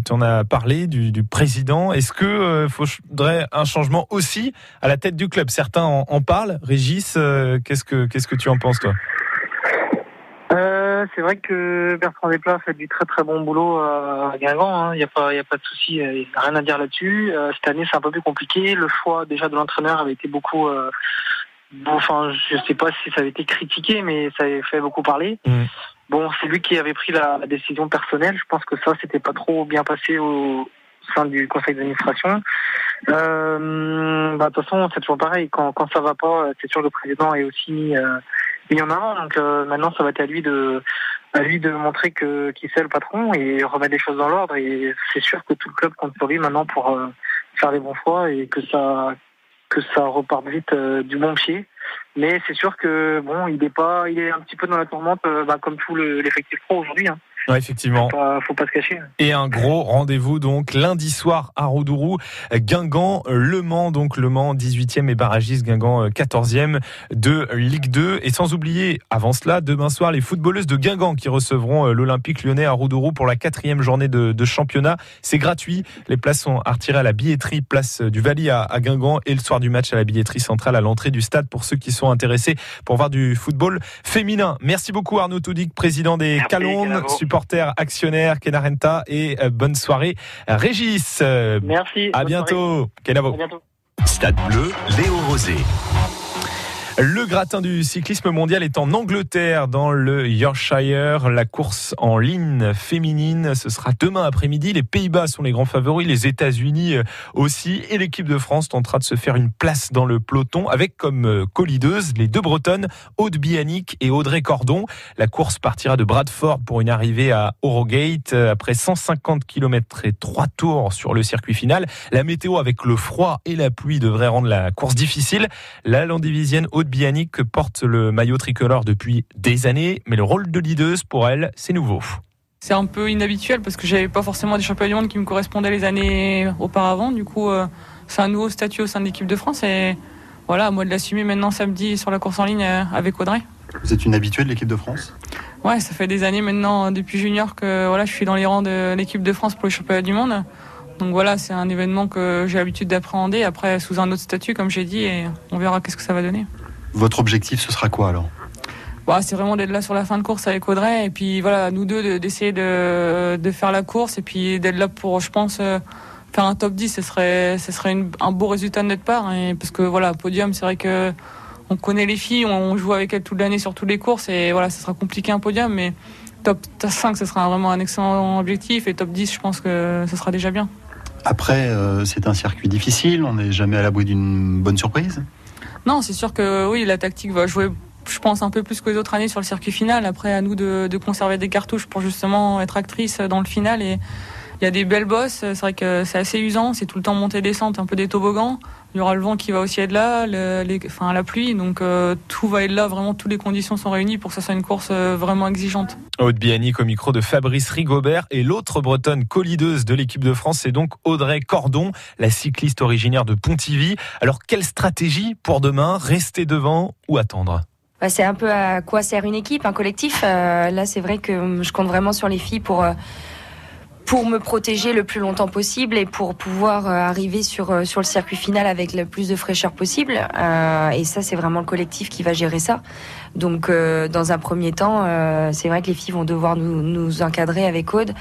tu en as parlé du président. Est-ce qu'il faudrait un changement aussi à la tête du club? Certains en parlent. Régis, qu'est-ce que tu en penses, toi? C'est vrai que Bertrand Desplat fait du très très bon boulot à Guingamp. Il n'y a pas de souci, il n'y a rien à dire là-dessus. Cette année, c'est un peu plus compliqué. Le choix déjà de l'entraîneur avait été beaucoup... je sais pas si ça avait été critiqué, mais ça avait fait beaucoup parler. Bon, c'est lui qui avait pris la décision personnelle. Je pense que ça, c'était pas trop bien passé au sein du conseil d'administration. De toute façon, c'est toujours pareil. Quand ça va pas, c'est sûr, le président est aussi mis en avant. Donc maintenant, ça va être à lui de montrer qu'il sait le patron et remettre les choses dans l'ordre. Et c'est sûr que tout le club compte sur lui maintenant pour faire les bons choix et que ça reparte vite du bon pied. Mais c'est sûr que il est un petit peu dans la tourmente, comme tout l'effectif pro aujourd'hui. Hein. Ouais, effectivement. Faut pas se cacher. Et un gros rendez-vous donc lundi soir à Rodourou, Guingamp, Le Mans, donc Le Mans 18e et barragiste, Guingamp 14e de Ligue 2. Et sans oublier, avant cela, demain soir, les footballeuses de Guingamp qui recevront l'Olympique lyonnais à Rodourou pour la 4e journée de championnat. C'est gratuit, les places sont à retirer à la billetterie place du Valais à Guingamp et le soir du match à la billetterie centrale à l'entrée du stade pour ceux qui sont intéressés pour voir du football féminin. Merci beaucoup Arnaud Toudic, président des Calonnes, supporter actionnaire Kenarenta, et bonne soirée Régis. Merci. À bientôt. Kenavo. Stade Bleu, Léo Rozé. Le gratin du cyclisme mondial est en Angleterre, dans le Yorkshire. La course en ligne féminine, ce sera demain après-midi. Les Pays-Bas sont les grands favoris, les États-Unis aussi. Et l'équipe de France tentera de se faire une place dans le peloton avec comme co-leadeuses les deux Bretonnes, Aude Bianic et Audrey Cordon. La course partira de Bradford pour une arrivée à Harrogate après 150 km et 3 tours sur le circuit final. La météo avec le froid et la pluie devrait rendre la course difficile. La landivisienne Aude Bianic porte le maillot tricolore depuis des années, mais le rôle de leader pour elle, c'est nouveau. C'est un peu inhabituel parce que j'avais pas forcément des championnats du monde qui me correspondaient les années auparavant. Du coup, c'est un nouveau statut au sein de l'équipe de France et voilà, à moi de l'assumer maintenant samedi sur la course en ligne avec Audrey. Vous êtes une habituée de l'équipe de France ? Ouais, ça fait des années maintenant, depuis junior, que voilà, je suis dans les rangs de l'équipe de France pour les championnats du monde. Donc voilà, c'est un événement que j'ai l'habitude d'appréhender, après sous un autre statut comme j'ai dit, et on verra qu'est-ce que ça va donner. Votre objectif, ce sera quoi alors ? Bah, c'est vraiment d'être là sur la fin de course avec Audrey, et puis voilà, nous deux, d'essayer de faire la course, et puis d'être là pour, je pense, faire un top 10, ce serait un beau résultat de notre part, et parce que voilà, podium, c'est vrai que on connaît les filles, on joue avec elles toute l'année sur toutes les courses, et voilà, ce sera compliqué un podium, mais top 5, ce sera vraiment un excellent objectif, et top 10, je pense que ce sera déjà bien. Après, c'est un circuit difficile, on n'est jamais à l'abri d'une bonne surprise ? Non, c'est sûr que oui, la tactique va jouer, je pense, un peu plus que les autres années sur le circuit final. Après, à nous de conserver des cartouches pour justement être actrice dans le final. Et il y a des belles bosses, c'est vrai que c'est assez usant, c'est tout le temps montée-descente, un peu des toboggans. Il y aura le vent qui va aussi être là, la pluie, donc tout va être là, vraiment toutes les conditions sont réunies pour que ça soit une course vraiment exigeante. Aude Bianic au micro de Fabrice Rigobert, et l'autre bretonne co-leadeuse de l'équipe de France, c'est donc Audrey Cordon, la cycliste originaire de Pontivy. Alors quelle stratégie pour demain ? Rester devant ou attendre ? C'est un peu à quoi sert une équipe, un collectif. Là c'est vrai que je compte vraiment sur les filles pour me protéger le plus longtemps possible et pour pouvoir arriver sur le circuit final avec le plus de fraîcheur possible. Et ça, c'est vraiment le collectif qui va gérer ça. Donc, dans un premier temps, c'est vrai que les filles vont devoir nous encadrer avec Aude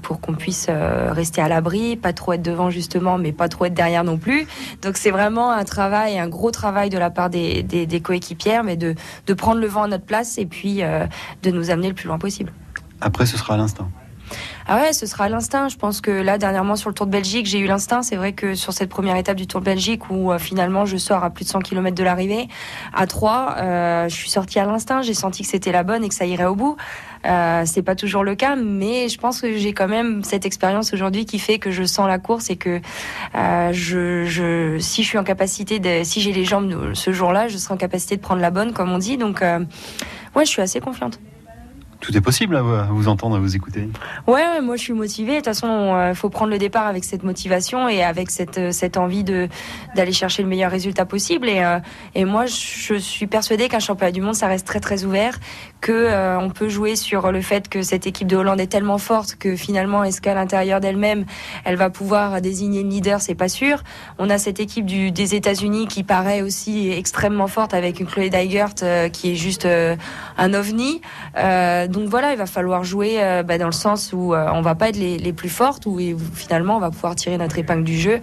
pour qu'on puisse rester à l'abri, pas trop être devant justement, mais pas trop être derrière non plus. Donc, c'est vraiment un gros travail de la part des coéquipières, mais de prendre le vent à notre place et puis de nous amener le plus loin possible. Après, ce sera à l'instinct. Ah ouais, ce sera l'instinct. Je pense que là, dernièrement, sur le Tour de Belgique, j'ai eu l'instinct. C'est vrai que sur cette première étape du Tour de Belgique, où finalement, je sors à plus de 100 km de l'arrivée, à 3, je suis sortie à l'instinct. J'ai senti que c'était la bonne et que ça irait au bout. C'est pas toujours le cas, mais je pense que j'ai quand même cette expérience aujourd'hui qui fait que je sens la course et que si je suis en capacité, si j'ai les jambes ce jour-là, je serai en capacité de prendre la bonne, comme on dit. Donc, ouais, je suis assez confiante. Tout est possible à vous entendre, à vous écouter. Ouais, moi je suis motivée. De toute façon, faut prendre le départ avec cette motivation et avec cette envie d'aller chercher le meilleur résultat possible. Et moi, je suis persuadée qu'un championnat du monde, ça reste très très ouvert, que on peut jouer sur le fait que cette équipe de Hollande est tellement forte que finalement, est-ce qu'à l'intérieur d'elle-même, elle va pouvoir désigner une leader, c'est pas sûr. On a cette équipe des États-Unis qui paraît aussi extrêmement forte avec une Chloé Dygert qui est juste un ovni. Donc voilà, il va falloir jouer dans le sens où on va pas être les plus fortes, où finalement on va pouvoir tirer notre épingle du jeu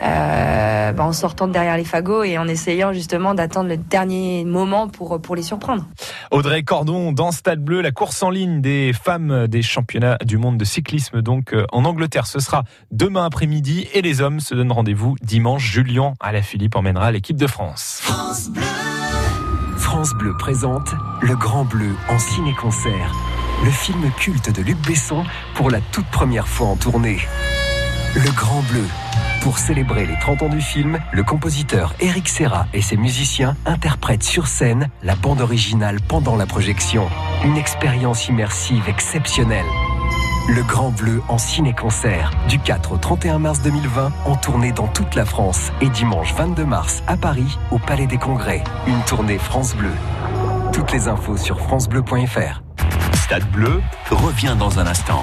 en sortant de derrière les fagots et en essayant justement d'attendre le dernier moment pour les surprendre. Audrey Cordon dans Stade Bleu, la course en ligne des femmes des championnats du monde de cyclisme donc en Angleterre. Ce sera demain après-midi et les hommes se donnent rendez-vous dimanche. Julien Alaphilippe emmènera l'équipe de France. France Bleu présente Le Grand Bleu en ciné-concert, le film culte de Luc Besson pour la toute première fois en tournée. Le Grand Bleu, Pour célébrer les 30 ans du film, le compositeur Éric Serra et ses musiciens interprètent sur scène la bande originale pendant la projection. Une expérience immersive exceptionnelle. Le Grand Bleu en ciné-concert, du 4 au 31 mars 2020, en tournée dans toute la France, et dimanche 22 mars à Paris, au Palais des Congrès. Une tournée France Bleu. Toutes les infos sur francebleu.fr. Stade Bleu revient dans un instant.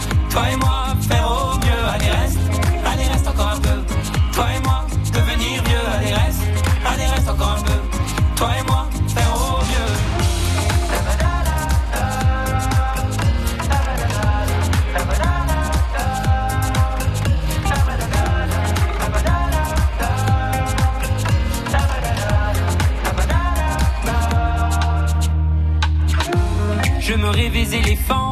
Toi et moi, faire au mieux. Allez reste encore un peu. Toi et moi, devenir vieux. Allez reste encore un peu. Toi et moi, faire au mieux. Je me rêvais éléphant,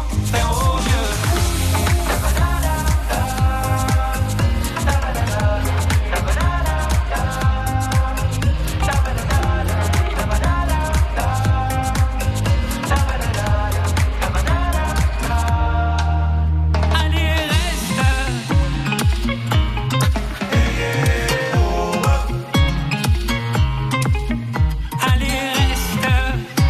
faire au mieux. Allez reste encore un peu.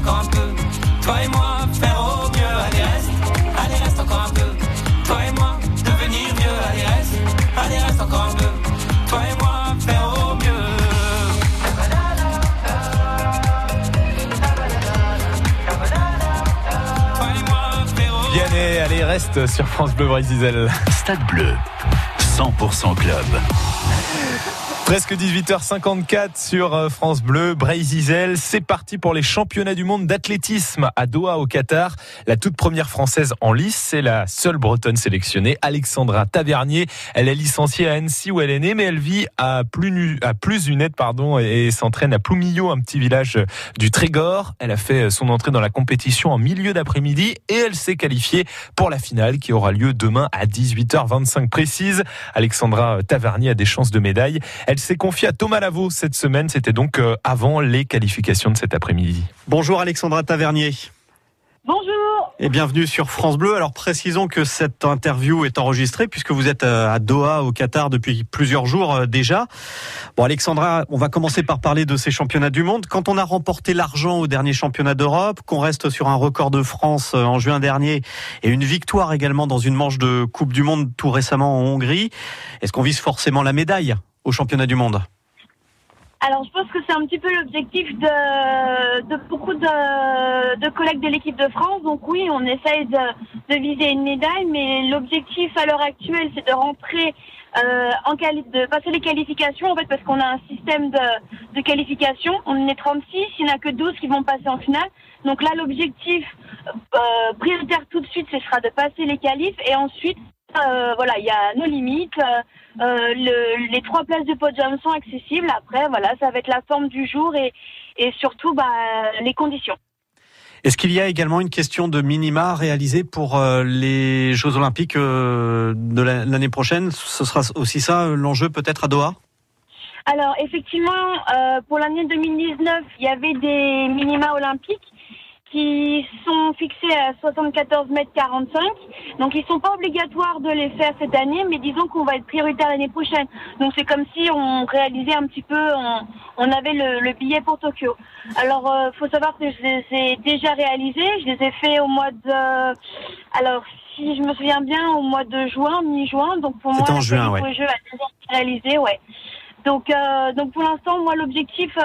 encore un peu. Toi et moi, faire au mieux. Allez reste encore un peu. Toi et moi, devenir vieux. Allez reste encore un peu. Toi et moi, faire au mieux. Bien et allez, reste sur France Bleu Breizh Izel. Stade Bleu, 100% club. Presque 18h54 sur France Bleu, Breizh Izel. C'est parti pour les championnats du monde d'athlétisme à Doha au Qatar. La toute première française en lice, c'est la seule bretonne sélectionnée, Alexandra Tavernier. Elle est licenciée à Annecy où elle est née, mais elle vit à Plus-Hunette, et s'entraîne à Ploumilliau, un petit village du Trégor. Elle a fait son entrée dans la compétition en milieu d'après-midi et elle s'est qualifiée pour la finale qui aura lieu demain à 18h25 précise. Alexandra Tavernier a des chances de médaille. Elle s'est confiée à Thomas Lavaux cette semaine, c'était donc avant les qualifications de cet après-midi. Bonjour Alexandra Tavernier. Bonjour. Et bienvenue sur France Bleu. Alors précisons que cette interview est enregistrée puisque vous êtes à Doha au Qatar depuis plusieurs jours déjà. Bon Alexandra, on va commencer par parler de ces championnats du monde. Quand on a remporté l'argent au dernier championnat d'Europe, qu'on reste sur un record de France en juin dernier et une victoire également dans une manche de Coupe du Monde tout récemment en Hongrie, est-ce qu'on vise forcément la médaille au championnat du monde? Alors, je pense que c'est un petit peu l'objectif de beaucoup de collègues de l'équipe de France. Donc oui, on essaye de viser une médaille, mais l'objectif à l'heure actuelle, c'est de rentrer de passer les qualifications, en fait, parce qu'on a un système de qualification. On est 36, il n'y en a que 12 qui vont passer en finale. Donc là, l'objectif prioritaire tout de suite, ce sera de passer les qualifs et ensuite Voilà, il y a nos limites. Les trois places de podium sont accessibles. Après, voilà, ça va être la forme du jour et surtout les conditions. Est-ce qu'il y a également une question de minima réalisée pour les Jeux Olympiques de l'année prochaine? Ce sera aussi ça l'enjeu peut-être à Doha? Alors effectivement, pour l'année 2019, il y avait des minima olympiques qui sont fixés à 74,45 m. Donc ils sont pas obligatoires de les faire cette année, mais disons qu'on va être prioritaire l'année prochaine. Donc c'est comme si on réalisait un petit peu, on avait le billet pour Tokyo. Alors faut savoir que je les ai déjà réalisés, je les ai fait au mois de, alors si je me souviens bien, au mois de juin, mi-juin. Donc pour moi, c'est le premier jeu à déjà réalisé, ouais. Donc pour l'instant, moi l'objectif.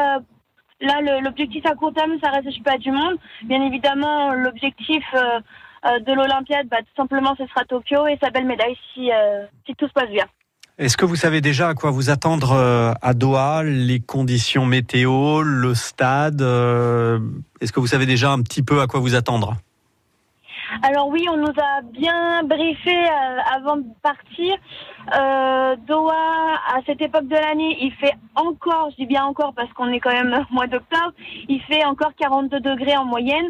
Là, l'objectif à court terme, ça reste le championnat du monde. Bien évidemment, l'objectif de l'Olympiade, tout simplement, ce sera Tokyo et sa belle médaille si tout se passe bien. Est-ce que vous savez déjà à quoi vous attendre à Doha, les conditions météo, le stade? Est-ce que vous savez déjà un petit peu à quoi vous attendre? Alors oui, on nous a bien briefé avant de partir. Doha, à cette époque de l'année, il fait encore, je dis bien encore parce qu'on est quand même au mois d'octobre, il fait encore 42 degrés en moyenne.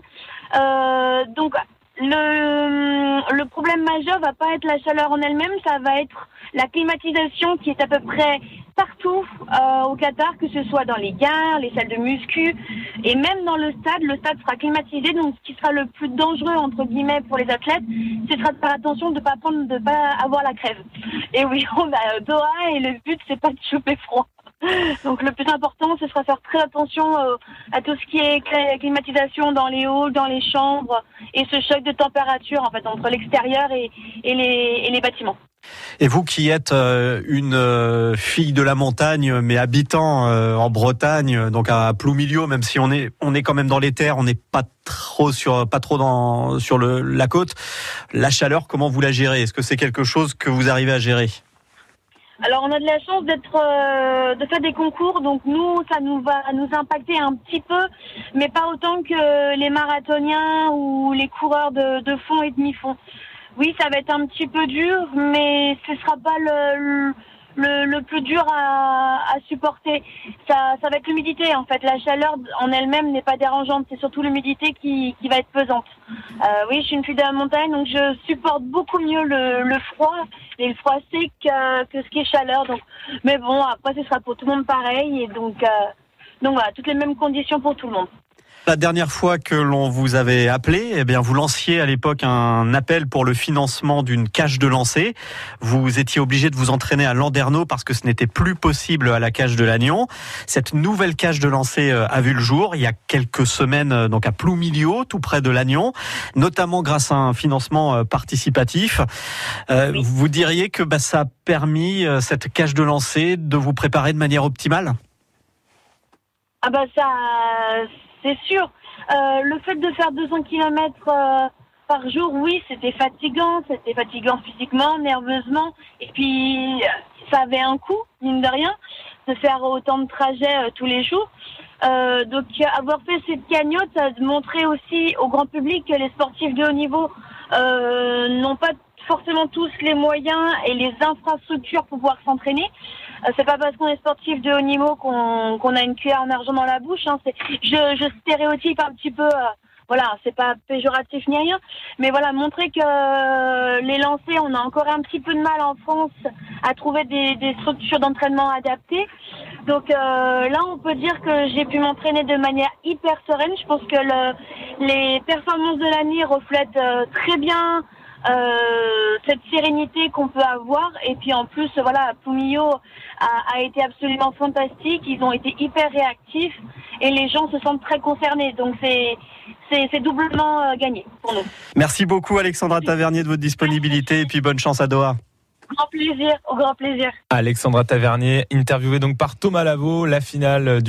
Donc le problème majeur va pas être la chaleur en elle-même, ça va être la climatisation qui est à peu près partout au Qatar, que ce soit dans les gares, les salles de muscu et même dans le stade sera climatisé, donc ce qui sera le plus dangereux entre guillemets pour les athlètes, ce sera de faire attention de pas avoir la crève. Et oui, on va à Doha et le but c'est pas de choper froid. Donc le plus important, ce sera faire très attention à tout ce qui est climatisation dans les halls, dans les chambres et ce choc de température en fait entre l'extérieur et les bâtiments. Et vous qui êtes une fille de la montagne mais habitant en Bretagne, donc à Ploumilliau, même si on est quand même dans les terres, on n'est pas trop sur la côte. La chaleur, comment vous la gérez? Est-ce que c'est quelque chose que vous arrivez à gérer? Alors on a de la chance de faire des concours, donc nous ça nous va nous impacter un petit peu, mais pas autant que les marathoniens ou les coureurs de fond et demi-fond. Oui, ça va être un petit peu dur, mais ce sera pas le plus dur à supporter. Ça va être l'humidité en fait. La chaleur en elle-même n'est pas dérangeante, c'est surtout l'humidité qui va être pesante. Oui, je suis une fille de la montagne, donc je supporte beaucoup mieux le froid et le froid sec que ce qui est chaleur. Donc, mais bon, après ce sera pour tout le monde pareil, et donc voilà, toutes les mêmes conditions pour tout le monde. La dernière fois que l'on vous avait appelé, eh bien vous lanciez à l'époque un appel pour le financement d'une cage de lancer. Vous étiez obligé de vous entraîner à Landerneau parce que ce n'était plus possible à la cage de Lannion. Cette nouvelle cage de lancer a vu le jour il y a quelques semaines, donc à Ploumilliau, tout près de Lannion, notamment grâce à un financement participatif. Vous diriez que ça a permis, cette cage de lancer, de vous préparer de manière optimale? Ah c'est sûr. Le fait de faire 200 km par jour, oui, c'était fatigant physiquement, nerveusement, et puis ça avait un coût, mine de rien, de faire autant de trajets tous les jours. Donc avoir fait cette cagnotte, ça a montré aussi au grand public que les sportifs de haut niveau n'ont pas forcément tous les moyens et les infrastructures pour pouvoir s'entraîner. C'est pas parce qu'on est sportif de haut niveau qu'on a une cuillère en argent dans la bouche, hein. Je stéréotype un petit peu, voilà, c'est pas péjoratif ni rien, mais voilà, montrer que les lancers, on a encore un petit peu de mal en France à trouver des structures d'entraînement adaptées. Donc là, on peut dire que j'ai pu m'entraîner de manière hyper sereine. Je pense que les performances de l'année reflètent très bien cette sérénité qu'on peut avoir, et puis en plus voilà, Ploumilliau a été absolument fantastique, ils ont été hyper réactifs et les gens se sentent très concernés, donc c'est doublement gagné pour nous. Merci beaucoup Alexandra Tavernier de votre disponibilité et puis bonne chance à Doha. Au grand plaisir. Alexandra Tavernier interviewée donc par Thomas Lavaux, la finale du